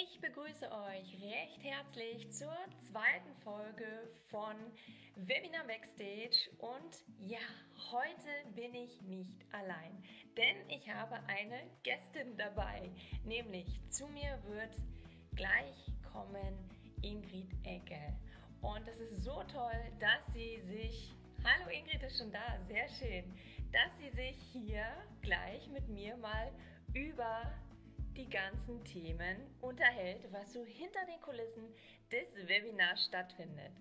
Ich begrüße euch recht herzlich zur zweiten Folge von Webinar Backstage und ja, heute bin ich nicht allein, denn ich habe eine Gästin dabei, nämlich zu mir wird gleich kommen Ingrid Eckel und es ist so toll, dass sie sich, hallo Ingrid ist schon da, sehr schön, dass sie sich hier gleich mit mir mal über die ganzen Themen unterhält, was so hinter den Kulissen des Webinars stattfindet.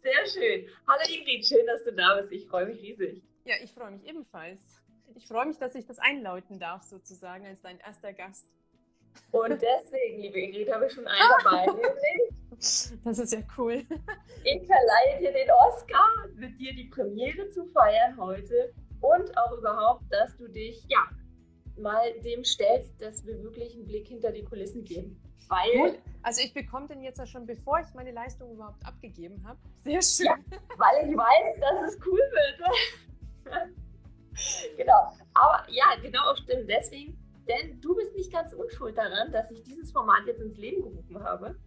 Sehr schön. Hallo Ingrid, schön, dass du da bist. Ich freue mich riesig. Ja, ich freue mich ebenfalls. Ich freue mich, dass ich das einläuten darf, sozusagen, als dein erster Gast. Und deswegen, liebe Ingrid, habe ich schon einen dabei. Das ist ja cool. Ich verleihe dir den Oscar, mit dir die Premiere zu feiern heute und auch überhaupt, dass du dich, ja, mal dem stellst, dass wir wirklich einen Blick hinter die Kulissen geben. Weil, also ich bekomme den jetzt ja schon, bevor ich meine Leistung überhaupt abgegeben habe. Sehr schön. Ja, weil ich weiß, dass es cool wird. Genau. Aber ja, genau, stimmt. Deswegen, denn du bist nicht ganz unschuld daran, dass ich dieses Format jetzt ins Leben gerufen habe.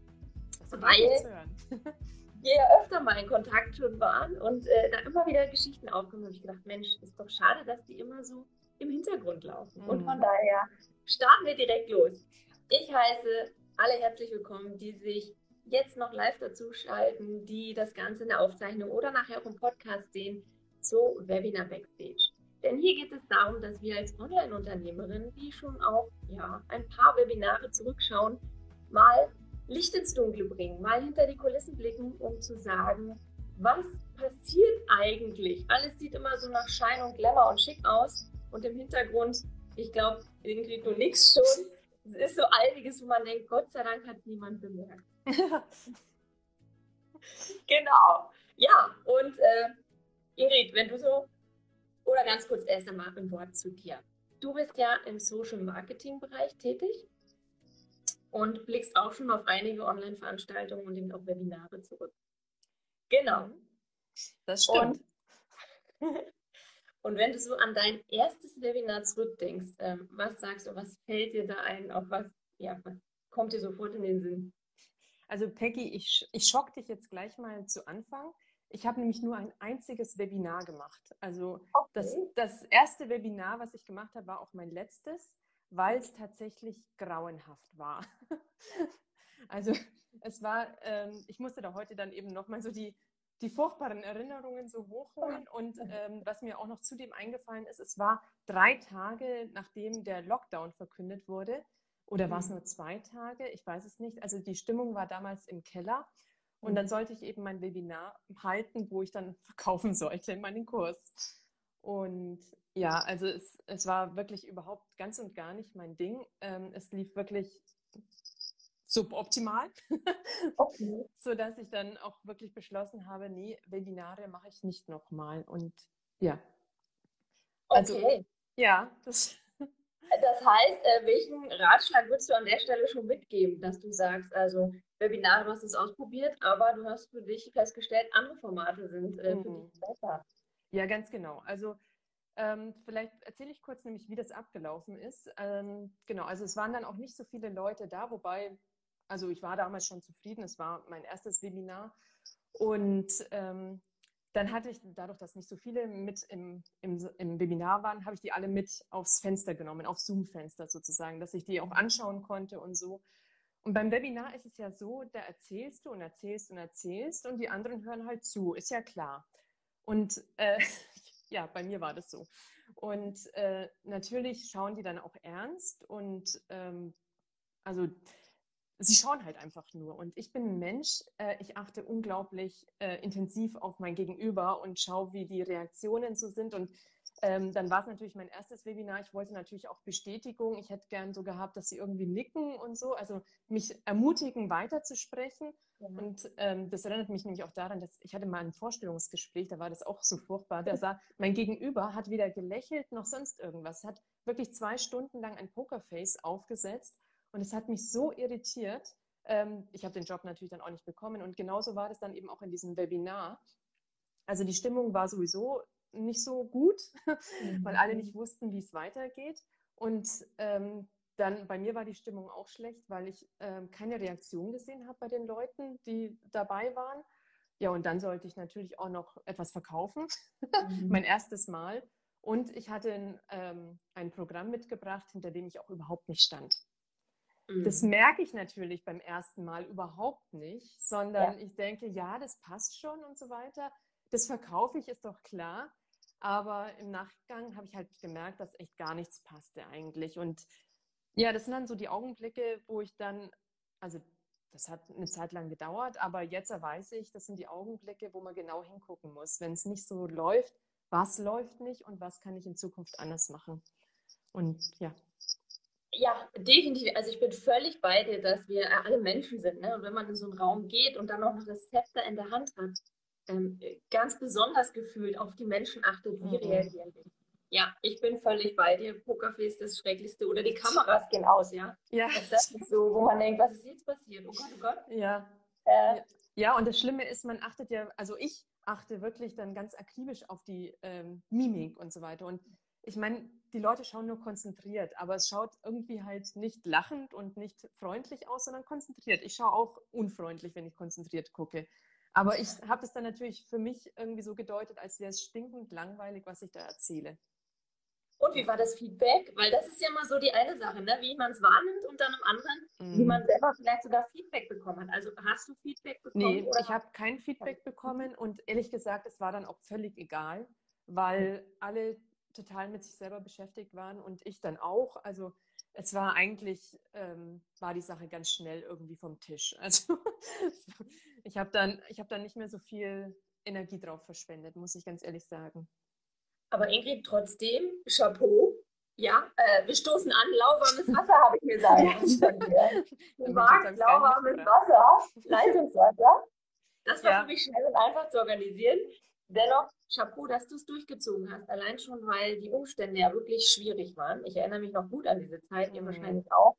Weil wir ja öfter mal in Kontakt schon waren und da immer wieder Geschichten aufkommen. Da habe ich gedacht, Mensch, ist doch schade, dass die immer so im Hintergrund laufen. Und von daher starten wir direkt los. Ich heiße alle herzlich willkommen, die sich jetzt noch live dazu schalten, die das Ganze in der Aufzeichnung oder nachher auch im Podcast sehen, zu Webinar Backstage. Denn hier geht es darum, dass wir als Online-Unternehmerinnen, die schon auch ein paar Webinare zurückschauen, mal Licht ins Dunkle bringen, mal hinter die Kulissen blicken, um zu sagen, was passiert eigentlich? Alles sieht immer so nach Schein und Glamour und schick aus. Und im Hintergrund, ich glaube, Ingrid, du nix schon. Es ist so einiges, wo man denkt, Gott sei Dank hat niemand bemerkt. Genau. Ja, und Ingrid, wenn du so, oder ganz kurz erst einmal ein Wort zu dir. Du bist ja im Social-Marketing-Bereich tätig und blickst auch schon auf einige Online-Veranstaltungen und eben auch Webinare zurück. Genau. Das stimmt. Und wenn du so an dein erstes Webinar zurückdenkst, was sagst du, was fällt dir da ein, auf was, ja, was kommt dir sofort in den Sinn? Also Peggy, ich schock dich jetzt gleich mal zu Anfang. Ich habe nämlich nur ein einziges Webinar gemacht. Also okay. Das erste Webinar, was ich gemacht habe, war auch mein letztes, weil es tatsächlich grauenhaft war. Also es war, ich musste da heute dann eben nochmal so die furchtbaren Erinnerungen so hochholen und was mir auch noch zudem eingefallen ist, es war 3 Tage, nachdem der Lockdown verkündet wurde oder war es nur 2 Tage, ich weiß es nicht, also die Stimmung war damals im Keller und dann sollte ich eben mein Webinar halten, wo ich dann verkaufen sollte, meinen Kurs und ja, also es war wirklich überhaupt ganz und gar nicht mein Ding, es lief wirklich suboptimal, okay. Sodass ich dann auch wirklich beschlossen habe, nee, Webinare mache ich nicht nochmal und ja. Also, okay. Ja. Das heißt, welchen Ratschlag würdest du an der Stelle schon mitgeben, dass du sagst, also Webinare, du hast es ausprobiert, aber du hast für dich festgestellt, andere Formate sind für dich besser. Ja, ganz genau. Also vielleicht erzähle ich kurz nämlich, wie das abgelaufen ist. Genau, also es waren dann auch nicht so viele Leute da, wobei, also ich war damals schon zufrieden, es war mein erstes Webinar und dann hatte ich, dadurch, dass nicht so viele mit im Webinar waren, habe ich die alle mit aufs Fenster genommen, aufs Zoom-Fenster sozusagen, dass ich die auch anschauen konnte und so. Und beim Webinar ist es ja so, da erzählst du und erzählst und erzählst und die anderen hören halt zu, ist ja klar. Und ja, bei mir war das so. Und natürlich schauen die dann auch ernst und also sie schauen halt einfach nur. Und ich bin ein Mensch, ich achte unglaublich intensiv auf mein Gegenüber und schaue, wie die Reaktionen so sind. Und dann war es natürlich mein erstes Webinar. Ich wollte natürlich auch Bestätigung. Ich hätte gern so gehabt, dass sie irgendwie nicken und so. Also mich ermutigen, weiterzusprechen. Ja. Und das erinnert mich nämlich auch daran, dass ich hatte mal ein Vorstellungsgespräch, da war das auch so furchtbar. Da sah, mein Gegenüber hat weder gelächelt noch sonst irgendwas. Hat wirklich 2 Stunden lang ein Pokerface aufgesetzt. Und es hat mich so irritiert. Ich habe den Job natürlich dann auch nicht bekommen. Und genauso war das dann eben auch in diesem Webinar. Also die Stimmung war sowieso nicht so gut, weil alle nicht wussten, wie es weitergeht. Und Dann bei mir war die Stimmung auch schlecht, weil ich keine Reaktion gesehen habe bei den Leuten, die dabei waren. Ja, und dann sollte ich natürlich auch noch etwas verkaufen, mein erstes Mal. Und ich hatte ein Programm mitgebracht, hinter dem ich auch überhaupt nicht stand. Mhm. Das merke ich natürlich beim ersten Mal überhaupt nicht, sondern ich denke, ja, das passt schon und so weiter. Das verkaufe ich, ist doch klar. Aber im Nachgang habe ich halt gemerkt, dass echt gar nichts passte eigentlich. Und ja, das sind dann so die Augenblicke, wo ich dann, also das hat eine Zeit lang gedauert, aber jetzt weiß ich, das sind die Augenblicke, wo man genau hingucken muss. Wenn es nicht so läuft, was läuft nicht und was kann ich in Zukunft anders machen? Und ja. Ja, definitiv. Also ich bin völlig bei dir, dass wir alle Menschen sind, ne? Und wenn man in so einen Raum geht und dann auch noch das Zepter in der Hand hat, ganz besonders gefühlt auf die Menschen achtet, wie reagieren die. Ja, ich bin völlig bei dir. Pokerface ist das Schrecklichste. Oder die Kameras gehen aus, ja? Ja. Das ist so, wo man denkt, was ist jetzt passiert? Oh Gott, oh Gott. Ja. Ja, und das Schlimme ist, man achtet ja, also ich achte wirklich dann ganz akribisch auf die Mimik und so weiter. Und ich meine, die Leute schauen nur konzentriert, aber es schaut irgendwie halt nicht lachend und nicht freundlich aus, sondern konzentriert. Ich schaue auch unfreundlich, wenn ich konzentriert gucke. Aber ich habe es dann natürlich für mich irgendwie so gedeutet, als wäre es stinkend langweilig, was ich da erzähle. Und wie war das Feedback? Weil das ist ja mal so die eine Sache, ne? Wie man es wahrnimmt und dann im anderen, wie man selber vielleicht sogar Feedback bekommen hat. Also hast du Feedback bekommen? Nee, ich habe kein Feedback bekommen und ehrlich gesagt, es war dann auch völlig egal, weil alle total mit sich selber beschäftigt waren und ich dann auch. Also es war eigentlich, war die Sache ganz schnell irgendwie vom Tisch. Also ich hab dann nicht mehr so viel Energie drauf verschwendet, muss ich ganz ehrlich sagen. Aber Ingrid, trotzdem, Chapeau, ja, wir stoßen an, lauwarmes Wasser, habe ich mir gesagt. Du magst lauwarmes Wasser, Leitungswasser. Das war für mich schnell und einfach zu organisieren. Dennoch, Chapeau, dass du es durchgezogen hast, allein schon, weil die Umstände ja wirklich schwierig waren. Ich erinnere mich noch gut an diese Zeit, ihr wahrscheinlich auch,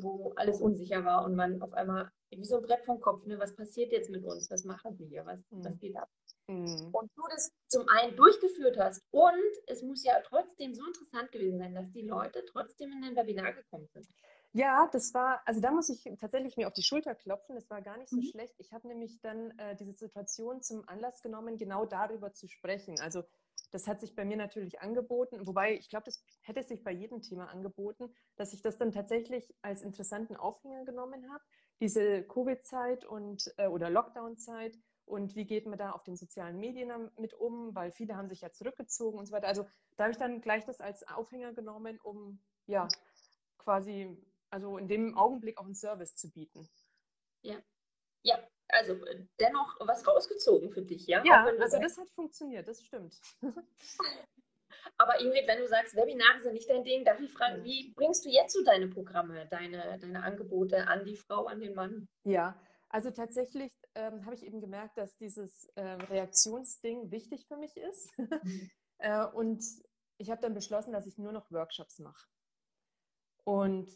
wo alles unsicher war und man auf einmal wie so ein Brett vom Kopf, ne, was passiert jetzt mit uns, was machen wir hier, was geht ab? Und du das zum einen durchgeführt hast und es muss ja trotzdem so interessant gewesen sein, dass die Leute trotzdem in ein Webinar gekommen sind. Ja, das war, also da muss ich tatsächlich mir auf die Schulter klopfen, das war gar nicht so schlecht. Ich habe nämlich dann diese Situation zum Anlass genommen, genau darüber zu sprechen. Also das hat sich bei mir natürlich angeboten, wobei ich glaube, das hätte sich bei jedem Thema angeboten, dass ich das dann tatsächlich als interessanten Aufhänger genommen habe, diese Covid-Zeit und oder Lockdown-Zeit. Und wie geht man da auf den sozialen Medien mit um, weil viele haben sich ja zurückgezogen und so weiter. Also da habe ich dann gleich das als Aufhänger genommen, um ja quasi, also in dem Augenblick auch einen Service zu bieten. Ja, ja, also dennoch was rausgezogen für dich, ja? Ja, also das hat funktioniert, das stimmt. Aber Ingrid, wenn du sagst, Webinare sind nicht dein Ding, darf ich fragen, wie bringst du jetzt so deine Programme, deine Angebote an die Frau, an den Mann? Ja, also tatsächlich habe ich eben gemerkt, dass dieses Reaktionsding wichtig für mich ist. Und ich habe dann beschlossen, dass ich nur noch Workshops mache. Und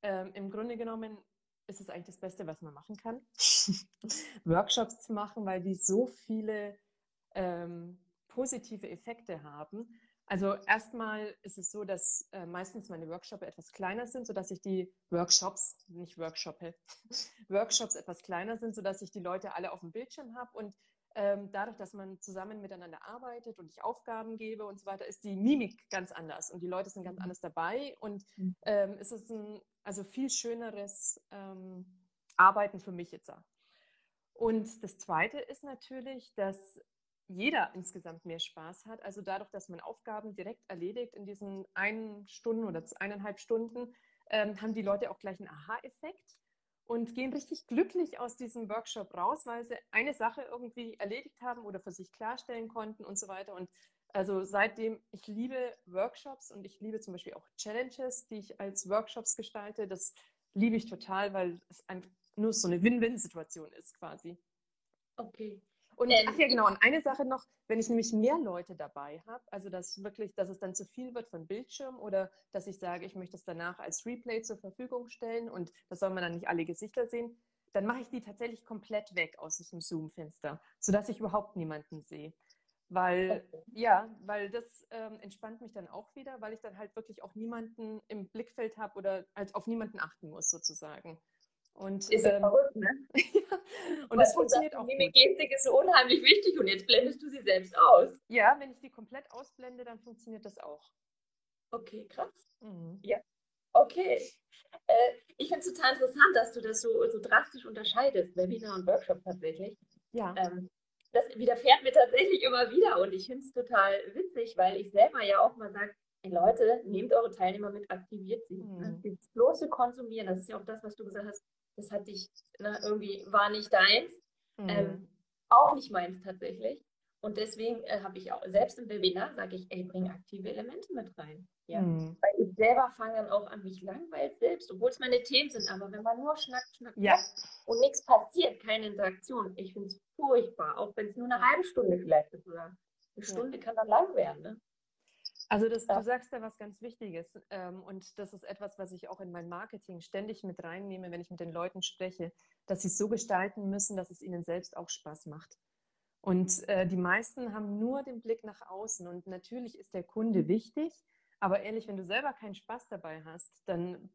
im Grunde genommen ist es eigentlich das Beste, was man machen kann, Workshops zu machen, weil die so viele positive Effekte haben. Also erstmal ist es so, dass meistens meine Workshops etwas kleiner sind, sodass ich die Workshops etwas kleiner sind, sodass ich die Leute alle auf dem Bildschirm habe. Und dadurch, dass man zusammen miteinander arbeitet und ich Aufgaben gebe und so weiter, ist die Mimik ganz anders und die Leute sind ganz anders dabei. Und es ist also viel schöneres Arbeiten für mich jetzt. Und das Zweite ist natürlich, dass jeder insgesamt mehr Spaß hat. Also dadurch, dass man Aufgaben direkt erledigt in diesen 1 Stunde oder 1,5 Stunden, haben die Leute auch gleich einen Aha-Effekt und gehen richtig glücklich aus diesem Workshop raus, weil sie eine Sache irgendwie erledigt haben oder für sich klarstellen konnten und so weiter. Und also seitdem, ich liebe Workshops und ich liebe zum Beispiel auch Challenges, die ich als Workshops gestalte. Das liebe ich total, weil es einfach nur so eine Win-Win-Situation ist quasi. Okay. Und ach ja, genau, und eine Sache noch, wenn ich nämlich mehr Leute dabei habe, also dass es dann zu viel wird von Bildschirm oder dass ich sage, ich möchte es danach als Replay zur Verfügung stellen und das soll man dann nicht alle Gesichter sehen, dann mache ich die tatsächlich komplett weg aus diesem Zoom-Fenster, sodass ich überhaupt niemanden sehe. Weil, ja, weil das entspannt mich dann auch wieder, weil ich dann halt wirklich auch niemanden im Blickfeld habe oder halt auf niemanden achten muss sozusagen. Und, ist ja verrückt, ne? Ja. Und das funktioniert auch. Mimikgestik ist so unheimlich wichtig und jetzt blendest du sie selbst aus. Ja, wenn ich sie komplett ausblende, dann funktioniert das auch. Okay, krass. Mhm. Ja. Okay. Ich finde es total interessant, dass du das so drastisch unterscheidest, Webinar und Workshop tatsächlich. Ja. Das widerfährt mir tatsächlich immer wieder und ich finde es total witzig, weil ich selber ja auch mal sage, hey Leute, nehmt eure Teilnehmer mit, aktiviert sie. Mhm. Das bloße Konsumieren, das ist ja auch das, was du gesagt hast, das hat dich, ne, irgendwie war nicht deins, auch nicht meins tatsächlich. Und deswegen habe ich auch selbst im Webinar, sage ich, ey, bring aktive Elemente mit rein. Ja. Mhm. Weil ich selber fange dann auch an, mich langweilt selbst, obwohl es meine Themen sind. Aber wenn man nur schnackt ja. und nichts passiert, keine Interaktion, ich finde es furchtbar, auch wenn es nur eine halbe Stunde vielleicht ist oder eine Stunde kann dann lang werden. Ne? Also das, du sagst da was ganz Wichtiges und das ist etwas, was ich auch in mein Marketing ständig mit reinnehme, wenn ich mit den Leuten spreche, dass sie es so gestalten müssen, dass es ihnen selbst auch Spaß macht. Und die meisten haben nur den Blick nach außen und natürlich ist der Kunde wichtig, aber ehrlich, wenn du selber keinen Spaß dabei hast, dann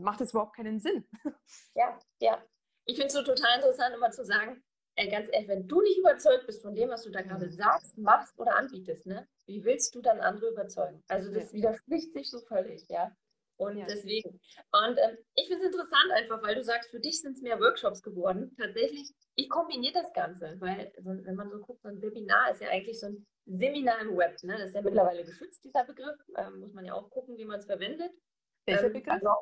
macht das überhaupt keinen Sinn. Ja, ja. Ich finde es so total interessant, immer zu sagen, ganz ehrlich, wenn du nicht überzeugt bist von dem, was du da gerade sagst, machst oder anbietest, ne? Wie willst du dann andere überzeugen? Also das widerspricht sich so völlig, ja. Und deswegen. Und ich finde es interessant einfach, weil du sagst, für dich sind es mehr Workshops geworden. Tatsächlich, ich kombiniere das Ganze, weil wenn man so guckt, so ein Webinar ist ja eigentlich so ein Seminar im Web. Ne? Das ist ja mittlerweile geschützt, dieser Begriff. Muss man ja auch gucken, wie man es verwendet. Welcher Begriff? Also,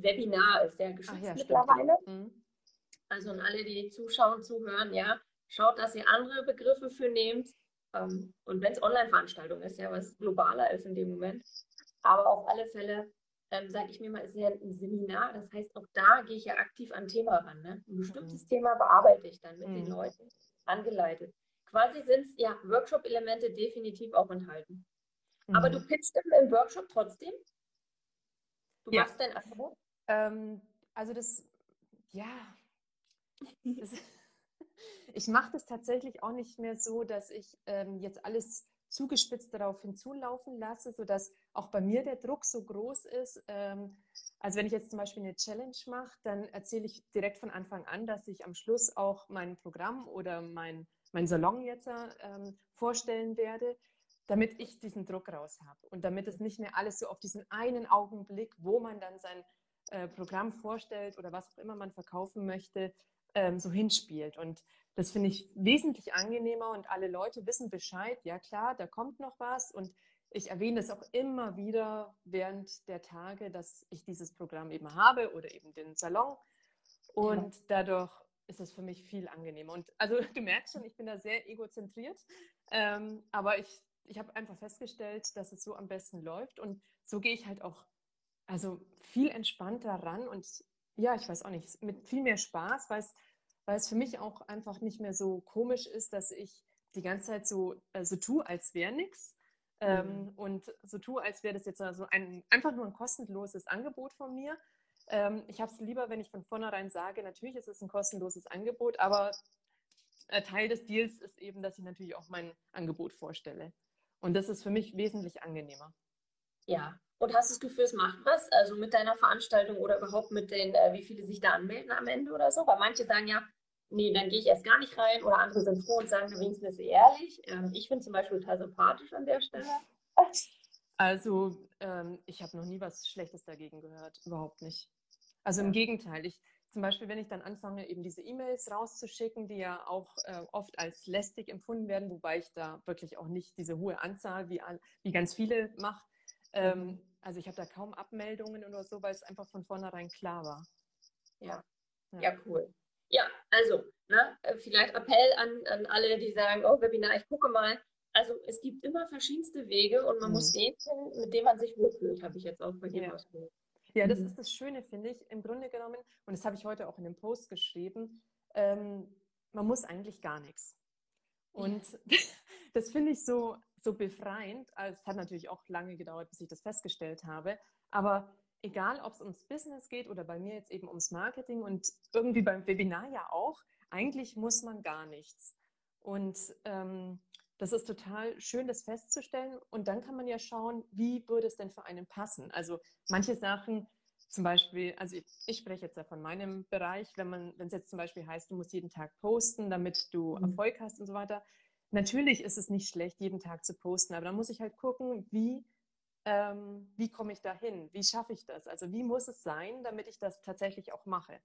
Webinar ist ja geschützt mittlerweile. Mhm. Also an alle, die zuschauen, zuhören, ja, schaut, dass ihr andere Begriffe für nehmt. Und wenn es Online-Veranstaltung ist, ja, was globaler ist in dem Moment. Aber auf alle Fälle, sage ich mir mal, ist ja ein Seminar. Das heißt, auch da gehe ich ja aktiv an ein Thema ran. Ne? Ein bestimmtes Thema bearbeite ich dann mit den Leuten angeleitet. Quasi sind es ja Workshop-Elemente definitiv auch enthalten. Mhm. Aber du pitchst im Workshop trotzdem? Du machst dein Angebot? Also das, ja. Das, ich mache das tatsächlich auch nicht mehr so, dass ich jetzt alles zugespitzt darauf hinzulaufen lasse, sodass auch bei mir der Druck so groß ist. Also wenn ich jetzt zum Beispiel eine Challenge mache, dann erzähle ich direkt von Anfang an, dass ich am Schluss auch mein Programm oder mein Salon jetzt vorstellen werde, damit ich diesen Druck raus habe und damit es nicht mehr alles so auf diesen einen Augenblick, wo man dann sein Programm vorstellt oder was auch immer man verkaufen möchte, so hinspielt. Und das finde ich wesentlich angenehmer und alle Leute wissen Bescheid, ja klar, da kommt noch was und ich erwähne das auch immer wieder während der Tage, dass ich dieses Programm eben habe oder eben den Salon und dadurch ist es für mich viel angenehmer. Und also du merkst schon, ich bin da sehr egozentriert, aber ich habe einfach festgestellt, dass es so am besten läuft und so gehe ich halt auch viel entspannter ran und ja, ich weiß auch nicht, mit viel mehr Spaß, weil es für mich auch einfach nicht mehr so komisch ist, dass ich die ganze Zeit so tue, als wäre nichts. Und so tue, als wäre das jetzt also einfach nur ein kostenloses Angebot von mir. Ich habe es lieber, wenn ich von vornherein sage, natürlich ist es ein kostenloses Angebot, aber Teil des Deals ist eben, dass ich natürlich auch mein Angebot vorstelle. Und das ist für mich wesentlich angenehmer. Ja, und hast du das Gefühl, es macht was? Also mit deiner Veranstaltung oder überhaupt mit den, wie viele sich da anmelden am Ende oder so? Weil manche sagen ja, nee, dann gehe ich erst gar nicht rein oder andere sind froh und sagen, wenigstens ist sie ehrlich. Ich finde zum Beispiel total sympathisch an der Stelle. Also ich habe noch nie was Schlechtes dagegen gehört, überhaupt nicht. Also im Gegenteil, zum Beispiel, wenn ich dann anfange, eben diese E-Mails rauszuschicken, die ja auch oft als lästig empfunden werden, wobei ich da wirklich auch nicht diese hohe Anzahl, wie ganz viele mache. Also ich habe da kaum Abmeldungen oder so, weil es einfach von vornherein klar war. Ja, cool. Ja, also, ne, vielleicht Appell an alle, die sagen, oh, Webinar, ich gucke mal. Also es gibt immer verschiedenste Wege und man muss den finden, mit dem man sich wohlfühlt, habe ich jetzt auch bei dir ausprobiert. Ja, das ist das Schöne, finde ich, im Grunde genommen. Und das habe ich heute auch in dem Post geschrieben. Man muss eigentlich gar nichts. Und das finde ich so befreiend. Also, es hat natürlich auch lange gedauert, bis ich das festgestellt habe. Aber egal, ob es ums Business geht oder bei mir jetzt eben ums Marketing und irgendwie beim Webinar ja auch, eigentlich muss man gar nichts. Und das ist total schön, das festzustellen. Und dann kann man ja schauen, wie würde es denn für einen passen? Also manche Sachen, zum Beispiel, also ich spreche jetzt ja von meinem Bereich, wenn es jetzt zum Beispiel heißt, du musst jeden Tag posten, damit du Erfolg hast und so weiter. Natürlich ist es nicht schlecht, jeden Tag zu posten, aber dann muss ich halt gucken, wie komme ich da hin? Wie schaffe ich das? Also wie muss es sein, damit ich das tatsächlich auch mache?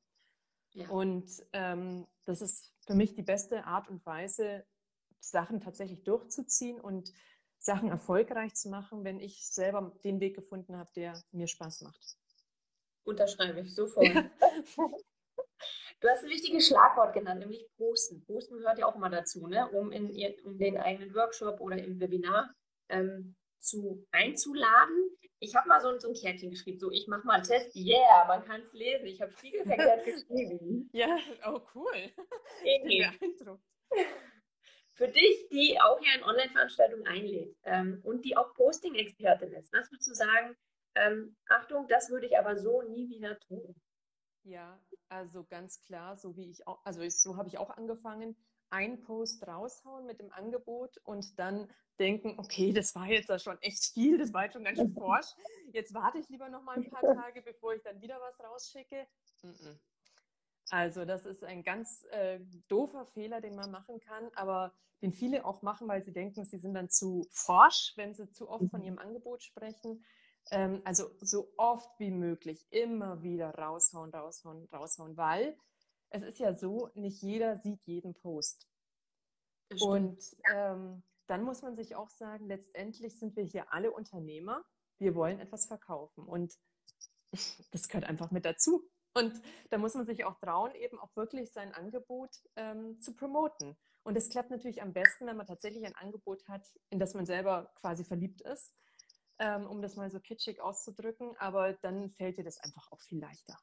Ja. Und das ist für mich die beste Art und Weise, Sachen tatsächlich durchzuziehen und Sachen erfolgreich zu machen, wenn ich selber den Weg gefunden habe, der mir Spaß macht. Unterschreibe ich sofort. Ja. Du hast ein wichtiges Schlagwort genannt, nämlich Posten. Posten gehört ja auch mal dazu, ne? um den eigenen Workshop oder im Webinar einzuladen. Ich habe mal so ein Kärtchen geschrieben, so ich mache mal einen Test, yeah, man kann es lesen. Ich habe spiegelverkehrt geschrieben. Ja, oh cool. Ich bin beeindruckt. Für dich, die auch hier in Online-Veranstaltungen einlädt und die auch Posting-Expertin ist, was würdest du sagen, Achtung, das würde ich aber so nie wieder tun? Ja, also ganz klar, so habe ich auch angefangen, einen Post raushauen mit dem Angebot und dann denken, okay, das war jetzt ja schon echt viel, das war jetzt schon ganz schön forsch, jetzt warte ich lieber noch mal ein paar Tage, bevor ich dann wieder was rausschicke. Also das ist ein ganz doofer Fehler, den man machen kann, aber den viele auch machen, weil sie denken, sie sind dann zu forsch, wenn sie zu oft von ihrem Angebot sprechen. Also so oft wie möglich immer wieder raushauen, weil es ist ja so, nicht jeder sieht jeden Post. Und dann muss man sich auch sagen, letztendlich sind wir hier alle Unternehmer, wir wollen etwas verkaufen und das gehört einfach mit dazu. Und da muss man sich auch trauen, eben auch wirklich sein Angebot zu promoten. Und das klappt natürlich am besten, wenn man tatsächlich ein Angebot hat, in das man selber quasi verliebt ist, um das mal so kitschig auszudrücken, aber dann fällt dir das einfach auch viel leichter.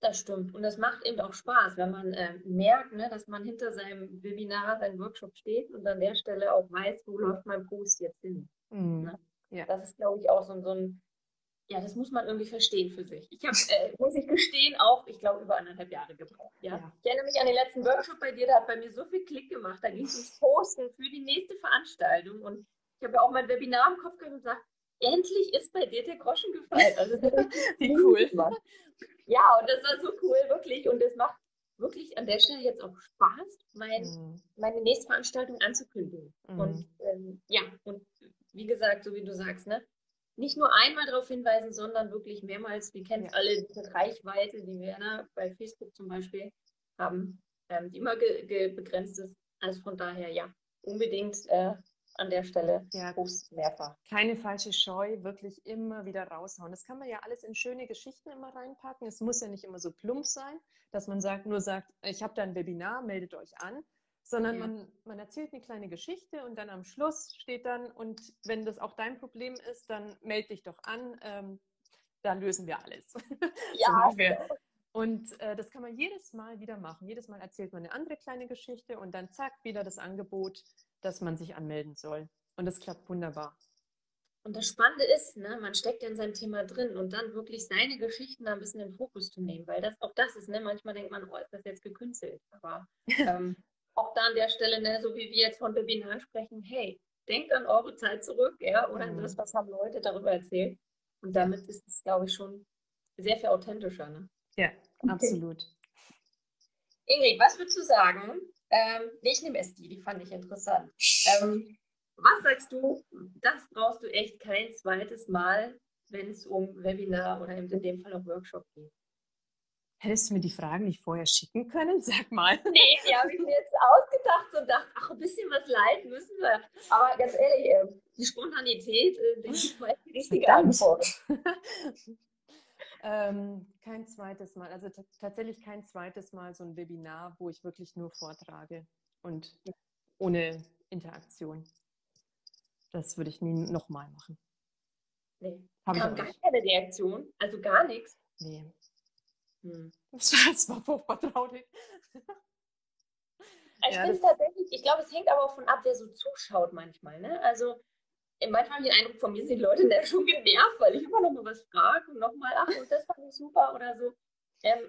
Das stimmt und das macht eben auch Spaß, wenn man merkt, ne, dass man hinter seinem Webinar, seinem Workshop steht und an der Stelle auch weiß, wo läuft mein Post jetzt hin. Ne? Ja. Das ist, glaube ich, auch so ein, ja, das muss man irgendwie verstehen für sich. Ich habe, muss ich gestehen, auch, ich glaube, über 1,5 Jahre gebraucht. Ja? Ja. Ich erinnere mich an den letzten Workshop bei dir, da hat bei mir so viel Klick gemacht, da ging es ums Posten für die nächste Veranstaltung und ich habe ja auch mein Webinar im Kopf gehabt und gesagt, endlich ist bei dir der Groschen gefallen. Also wie cool. Ja, und das war so cool, wirklich. Und das macht wirklich an der Stelle jetzt auch Spaß, meine nächste Veranstaltung anzukündigen. Und ja, und wie gesagt, so wie du sagst, ne, nicht nur einmal darauf hinweisen, sondern wirklich mehrmals. Wir kennen es alle, diese Reichweite, die wir bei Facebook zum Beispiel haben, die immer begrenzt ist. Also von daher, ja, unbedingt an der Stelle Berufswerfer. Keine falsche Scheu, wirklich immer wieder raushauen. Das kann man ja alles in schöne Geschichten immer reinpacken. Es muss ja nicht immer so plump sein, dass man sagt, ich habe da ein Webinar, meldet euch an, sondern man erzählt eine kleine Geschichte und dann am Schluss steht dann, und wenn das auch dein Problem ist, dann melde dich doch an, dann lösen wir alles. Ja, so. Und das kann man jedes Mal wieder machen. Jedes Mal erzählt man eine andere kleine Geschichte und dann zack, wieder das Angebot, dass man sich anmelden soll. Und das klappt wunderbar. Und das Spannende ist, ne, man steckt ja in seinem Thema drin und dann wirklich seine Geschichten da ein bisschen in den Fokus zu nehmen, weil das auch das ist, ne, manchmal denkt man, oh, ist das jetzt gekünstelt. Aber auch da an der Stelle, ne, so wie wir jetzt von Webinaren sprechen, hey, denkt an eure Zeit zurück, ja, oder an das, was haben Leute darüber erzählt. Und damit ist es, glaube ich, schon sehr viel authentischer. Ne? Ja, absolut. Ingrid, was würdest du sagen? Ich nehme die fand ich interessant. Was sagst du, das brauchst du echt kein zweites Mal, wenn es um Webinar oder in dem Fall auch Workshop geht? Hättest du mir die Fragen nicht vorher schicken können? Sag mal. Nee, die habe ich mir jetzt ausgedacht und dachte, ach, ein bisschen was leiden müssen wir. Aber ganz ehrlich, die Spontanität, denke ich mal, die richtige Antwort. Kein zweites Mal, also tatsächlich kein zweites Mal so ein Webinar, wo ich wirklich nur vortrage und ohne Interaktion. Das würde ich nie nochmal machen. Nee, kam gar keine Reaktion, also gar nichts? Nee. Das war furchtbar traurig. Ich glaube, es hängt aber auch von ab, wer so zuschaut manchmal, ne? Also manchmal habe ich den Eindruck, von mir sind die Leute schon genervt, weil ich immer noch mal was frage und nochmal, ach, und das fand ich super oder so.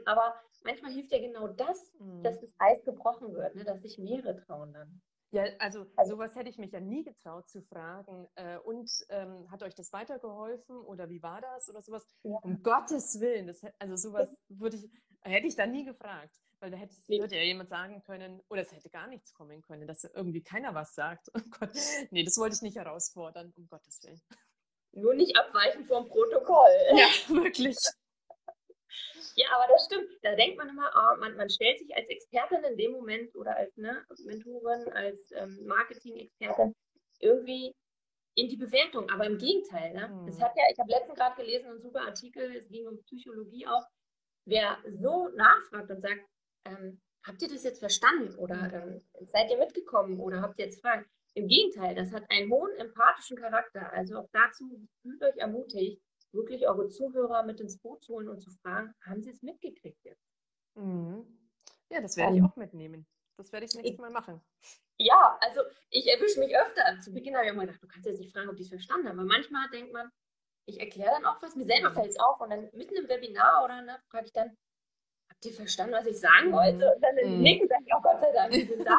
Aber manchmal hilft ja genau das, dass das Eis gebrochen wird, ne? Dass sich mehrere trauen dann. Ja, also sowas hätte ich mich ja nie getraut zu fragen. Hat euch das weitergeholfen oder wie war das oder sowas? Ja. Um Gottes Willen, sowas hätte ich da nie gefragt, weil da würde ja jemand sagen können, oder es hätte gar nichts kommen können, dass irgendwie keiner was sagt. Oh Gott, nee, das wollte ich nicht herausfordern, um Gottes Willen. Nur nicht abweichen vom Protokoll. Ja, wirklich. Ja, aber das stimmt. Da denkt man immer, oh, man stellt sich als Expertin in dem Moment oder als Mentorin, als Marketing-Expertin irgendwie in die Bewertung. Aber im Gegenteil. Ne? Ich habe letztens gerade gelesen, einen super Artikel, es ging um Psychologie auch. Wer so nachfragt und sagt, habt ihr das jetzt verstanden oder seid ihr mitgekommen oder habt ihr jetzt Fragen? Im Gegenteil, das hat einen hohen empathischen Charakter. Also auch dazu fühlt euch ermutigt, wirklich eure Zuhörer mit ins Boot zu holen und zu fragen, haben sie es mitgekriegt jetzt? Mhm. Ja, das werde ich auch mitnehmen. Das werde ich nächstes Mal machen. Ja, also ich erwische mich öfter. Zu Beginn habe ich immer gedacht, du kannst jetzt nicht fragen, ob die es verstanden haben. Aber manchmal denkt man, ich erkläre dann auch was, mir selber fällt es auf. Und dann mitten im Webinar oder frage ich dann, habt ihr verstanden, was ich sagen wollte? Und dann nicken, sage ich, oh Gott sei Dank, die sind da.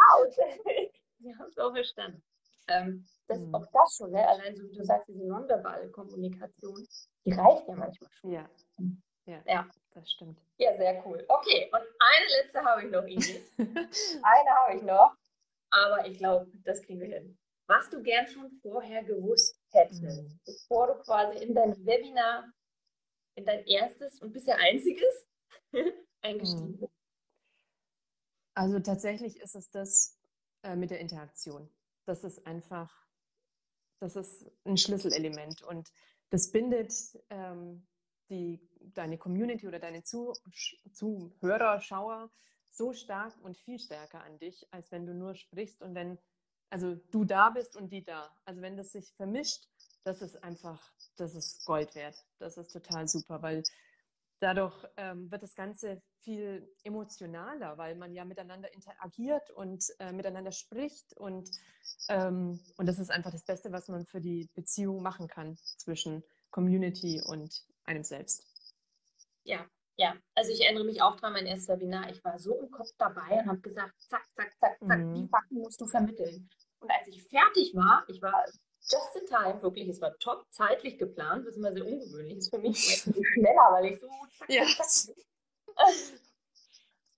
Wir haben es auch verstanden. Auch das schon, ne? Allein so wie du sagst, diese nonverbale Kommunikation, die reicht ja manchmal schon. Ja, das stimmt. Ja, sehr cool. Okay, und eine letzte habe ich noch, Ingrid. Eine habe ich noch, aber ich glaube, das kriegen wir hin. Was du gern schon vorher gewusst hättest, bevor du quasi in dein Webinar, in dein erstes und bisher einziges eingestiegen bist. Also tatsächlich ist es das mit der Interaktion. Das ist ein Schlüsselelement und das bindet deine Community oder deine Zuhörer, Schauer so stark und viel stärker an dich, als wenn du nur sprichst und wenn du da bist und die da. Also wenn das sich vermischt, das ist Gold wert. Das ist total super, weil dadurch wird das Ganze viel emotionaler, weil man ja miteinander interagiert und miteinander spricht und das ist einfach das Beste, was man für die Beziehung machen kann zwischen Community und einem selbst. Ja. Also ich erinnere mich auch dran, mein erstes Webinar, ich war so im Kopf dabei und habe gesagt, zack, zack, zack, zack, die Fakten musst du vermitteln. Und als ich fertig war, ich war just in time, wirklich, es war top zeitlich geplant, das ist immer sehr ungewöhnlich, das ist für mich schneller, weil ich so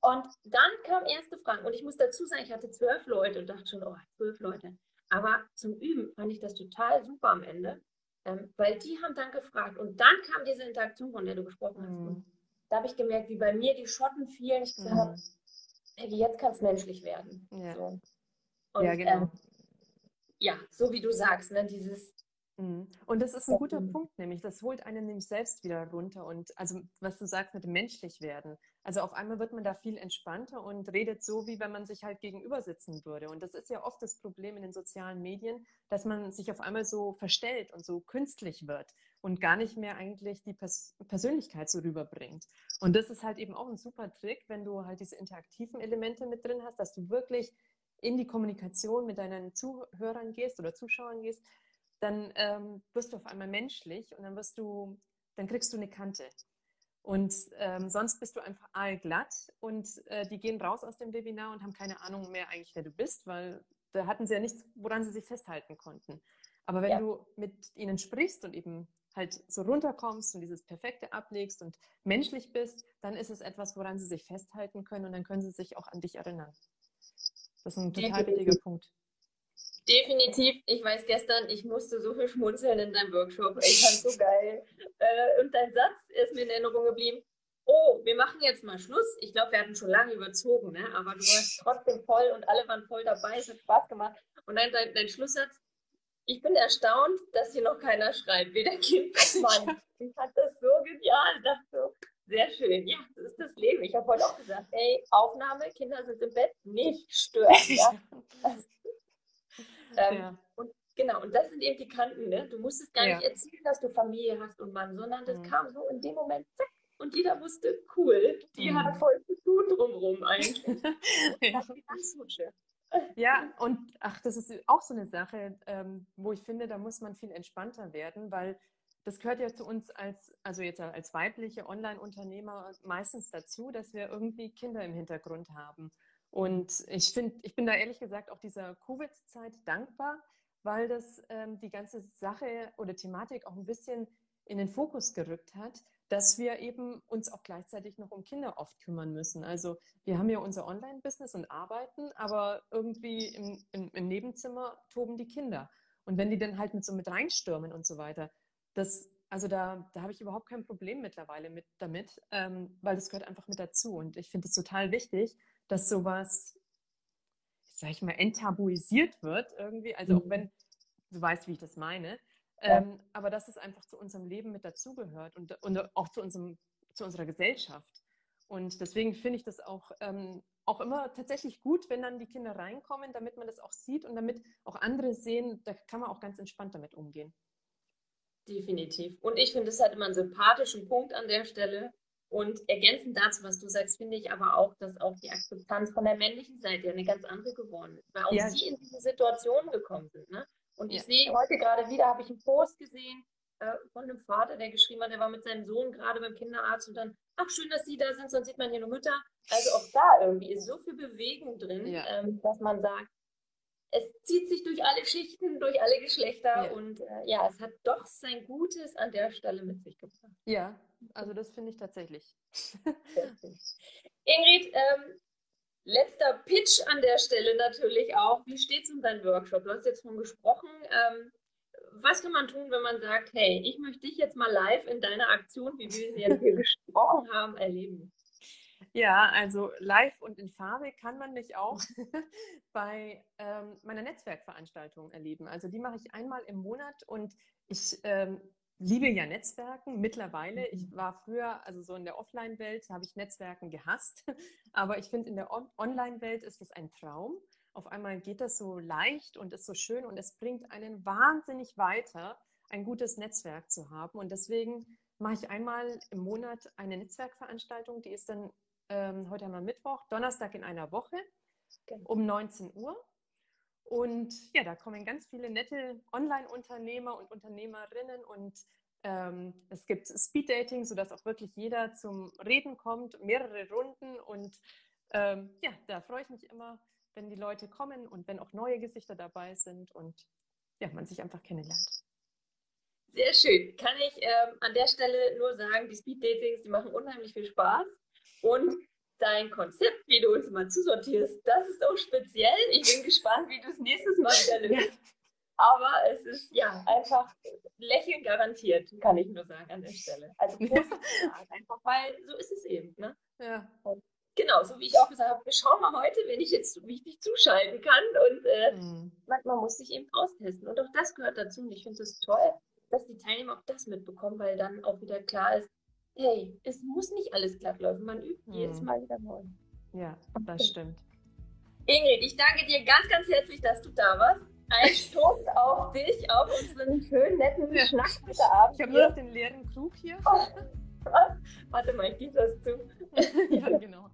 Und dann kam erste Fragen und ich muss dazu sagen, ich hatte 12 Leute und dachte schon, 12 Leute, aber zum Üben fand ich das total super am Ende, weil die haben dann gefragt und dann kam diese Interaktion, von der du gesprochen hast und da habe ich gemerkt, wie bei mir die Schotten fielen, ich gesagt habe, Peggy, jetzt kann es menschlich werden. Ja, so. Und, ja genau. Ja, so wie du sagst, ne, dieses... Und das ist ein guter Punkt, nämlich das holt einen nämlich selbst wieder runter und also was du sagst mit dem menschlich werden, also auf einmal wird man da viel entspannter und redet so, wie wenn man sich halt gegenüber sitzen würde und das ist ja oft das Problem in den sozialen Medien, dass man sich auf einmal so verstellt und so künstlich wird und gar nicht mehr eigentlich die Persönlichkeit so rüberbringt und das ist halt eben auch ein super Trick, wenn du halt diese interaktiven Elemente mit drin hast, dass du wirklich in die Kommunikation mit deinen Zuhörern gehst oder Zuschauern gehst, dann wirst du auf einmal menschlich und dann kriegst du eine Kante. Und sonst bist du einfach allglatt und die gehen raus aus dem Webinar und haben keine Ahnung mehr eigentlich, wer du bist, weil da hatten sie ja nichts, woran sie sich festhalten konnten. Aber wenn du mit ihnen sprichst und eben halt so runterkommst und dieses Perfekte ablegst und menschlich bist, dann ist es etwas, woran sie sich festhalten können und dann können sie sich auch an dich erinnern. Das ist ein total wichtiger Punkt. Definitiv. Ich weiß gestern, ich musste so viel schmunzeln in deinem Workshop. Ich fand so geil. Und dein Satz ist mir in Erinnerung geblieben. Oh, wir machen jetzt mal Schluss. Ich glaube, wir hatten schon lange überzogen, ne? Aber du warst trotzdem voll und alle waren voll dabei. Es hat Spaß gemacht. Und dann dein Schlusssatz. Ich bin erstaunt, dass hier noch keiner schreibt. Weder Kind noch Mann. Ich fand das so genial. Sehr schön. Ja, das ist das Leben. Ich habe heute auch gesagt, ey, Aufnahme, Kinder sind im Bett, nicht stören. Ja? Und genau, und das sind eben die Kanten. Ne? Du musstest gar nicht erzählen, dass du Familie hast und Mann, sondern das kam so in dem Moment, zack, und jeder wusste, cool, die hat voll zu tun drumherum eigentlich. Das ist ganz so schön. Ja, und das ist auch so eine Sache, wo ich finde, da muss man viel entspannter werden, weil Das gehört ja zu uns als, also jetzt als weibliche Online-Unternehmer meistens dazu, dass wir irgendwie Kinder im Hintergrund haben. Und ich finde, ich bin da ehrlich gesagt auch dieser Covid-Zeit dankbar, weil das die ganze Sache oder Thematik auch ein bisschen in den Fokus gerückt hat, dass wir eben uns auch gleichzeitig noch um Kinder oft kümmern müssen. Also wir haben ja unser Online-Business und arbeiten, aber irgendwie im Nebenzimmer toben die Kinder. Und wenn die dann halt mit reinstürmen und so weiter, da habe ich überhaupt kein Problem mittlerweile damit, weil das gehört einfach mit dazu. Und ich finde es total wichtig, dass sowas, sag ich mal, enttabuisiert wird irgendwie. Also auch wenn, du weißt, wie ich das meine, aber dass es einfach zu unserem Leben mit dazugehört und auch zu unserer Gesellschaft. Und deswegen finde ich das auch immer tatsächlich gut, wenn dann die Kinder reinkommen, damit man das auch sieht und damit auch andere sehen, da kann man auch ganz entspannt damit umgehen. Definitiv. Und ich finde, es hat immer einen sympathischen Punkt an der Stelle. Und ergänzend dazu, was du sagst, finde ich aber auch, dass auch die Akzeptanz von der männlichen Seite eine ganz andere geworden ist, weil auch sie in diese Situation gekommen sind, ne? Und ich sehe heute gerade wieder, habe ich einen Post gesehen von einem Vater, der geschrieben hat, der war mit seinem Sohn gerade beim Kinderarzt und dann, ach schön, dass Sie da sind, sonst sieht man hier nur Mütter. Also auch da irgendwie ist so viel Bewegung drin, dass man sagt, es zieht sich durch alle Schichten, durch alle Geschlechter und es hat doch sein Gutes an der Stelle mit sich gebracht. Ja, also das finde ich tatsächlich. Ingrid, letzter Pitch an der Stelle natürlich auch. Wie steht es um deinen Workshop? Du hast jetzt schon gesprochen. Was kann man tun, wenn man sagt, hey, ich möchte dich jetzt mal live in deiner Aktion, wie wir sie jetzt hier gesprochen haben, erleben? Ja, also live und in Farbe kann man mich auch bei meiner Netzwerkveranstaltung erleben. Also die mache ich einmal im Monat und ich liebe ja Netzwerken mittlerweile. Ich war früher, also so in der Offline-Welt, habe ich Netzwerken gehasst. Aber ich finde, in der Online-Welt ist es ein Traum. Auf einmal geht das so leicht und ist so schön und es bringt einen wahnsinnig weiter, ein gutes Netzwerk zu haben. Und deswegen mache ich einmal im Monat eine Netzwerkveranstaltung. Die ist dann heute einmal Mittwoch, Donnerstag in einer Woche um 19 Uhr. Und ja, da kommen ganz viele nette Online-Unternehmer und Unternehmerinnen und es gibt Speed-Dating, sodass auch wirklich jeder zum Reden kommt, mehrere Runden und da freue ich mich immer, wenn die Leute kommen und wenn auch neue Gesichter dabei sind und ja, man sich einfach kennenlernt. Sehr schön. Kann ich an der Stelle nur sagen, die Speed-Datings, die machen unheimlich viel Spaß und dein Konzept, wie du uns mal zusortierst, das ist auch speziell. Ich bin gespannt, wie du es nächstes Mal wieder löst. Aber es ist einfach lächeln garantiert, kann ich nur sagen an der Stelle. Also positiv, einfach weil so ist es eben, ne? Ja. Und genau, so wie ich auch gesagt habe, wir schauen mal heute, wenn ich jetzt mich zuschalten kann und manchmal muss ich eben austesten. Und auch das gehört dazu und ich finde es toll, dass die Teilnehmer auch das mitbekommen, weil dann auch wieder klar ist, hey, es muss nicht alles glatt laufen, man übt jedes Mal wieder neu. Ja, das stimmt. Ingrid, ich danke dir ganz, ganz herzlich, dass du da warst. Ein Stoß auf dich, auf unseren schönen, netten Schnack heute Abend. Ich habe nur noch den leeren Krug hier. Oh, warte mal, ich gebe das zu. Ja, genau.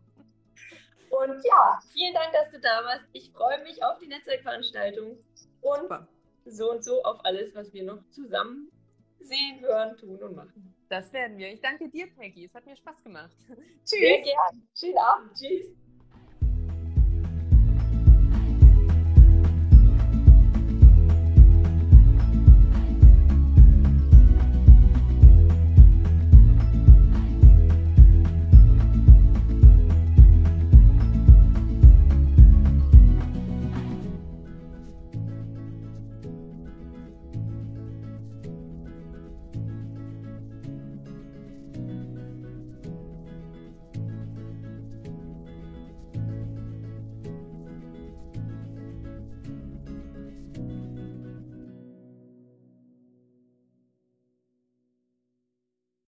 Und ja, vielen Dank, dass du da warst. Ich freue mich auf die Netzwerkveranstaltung und super. So und so auf alles, was wir noch zusammen sehen, hören, tun und machen. Das werden wir. Ich danke dir, Peggy. Es hat mir Spaß gemacht. Tschüss. Sehr gerne. Schönen Abend. Tschüss.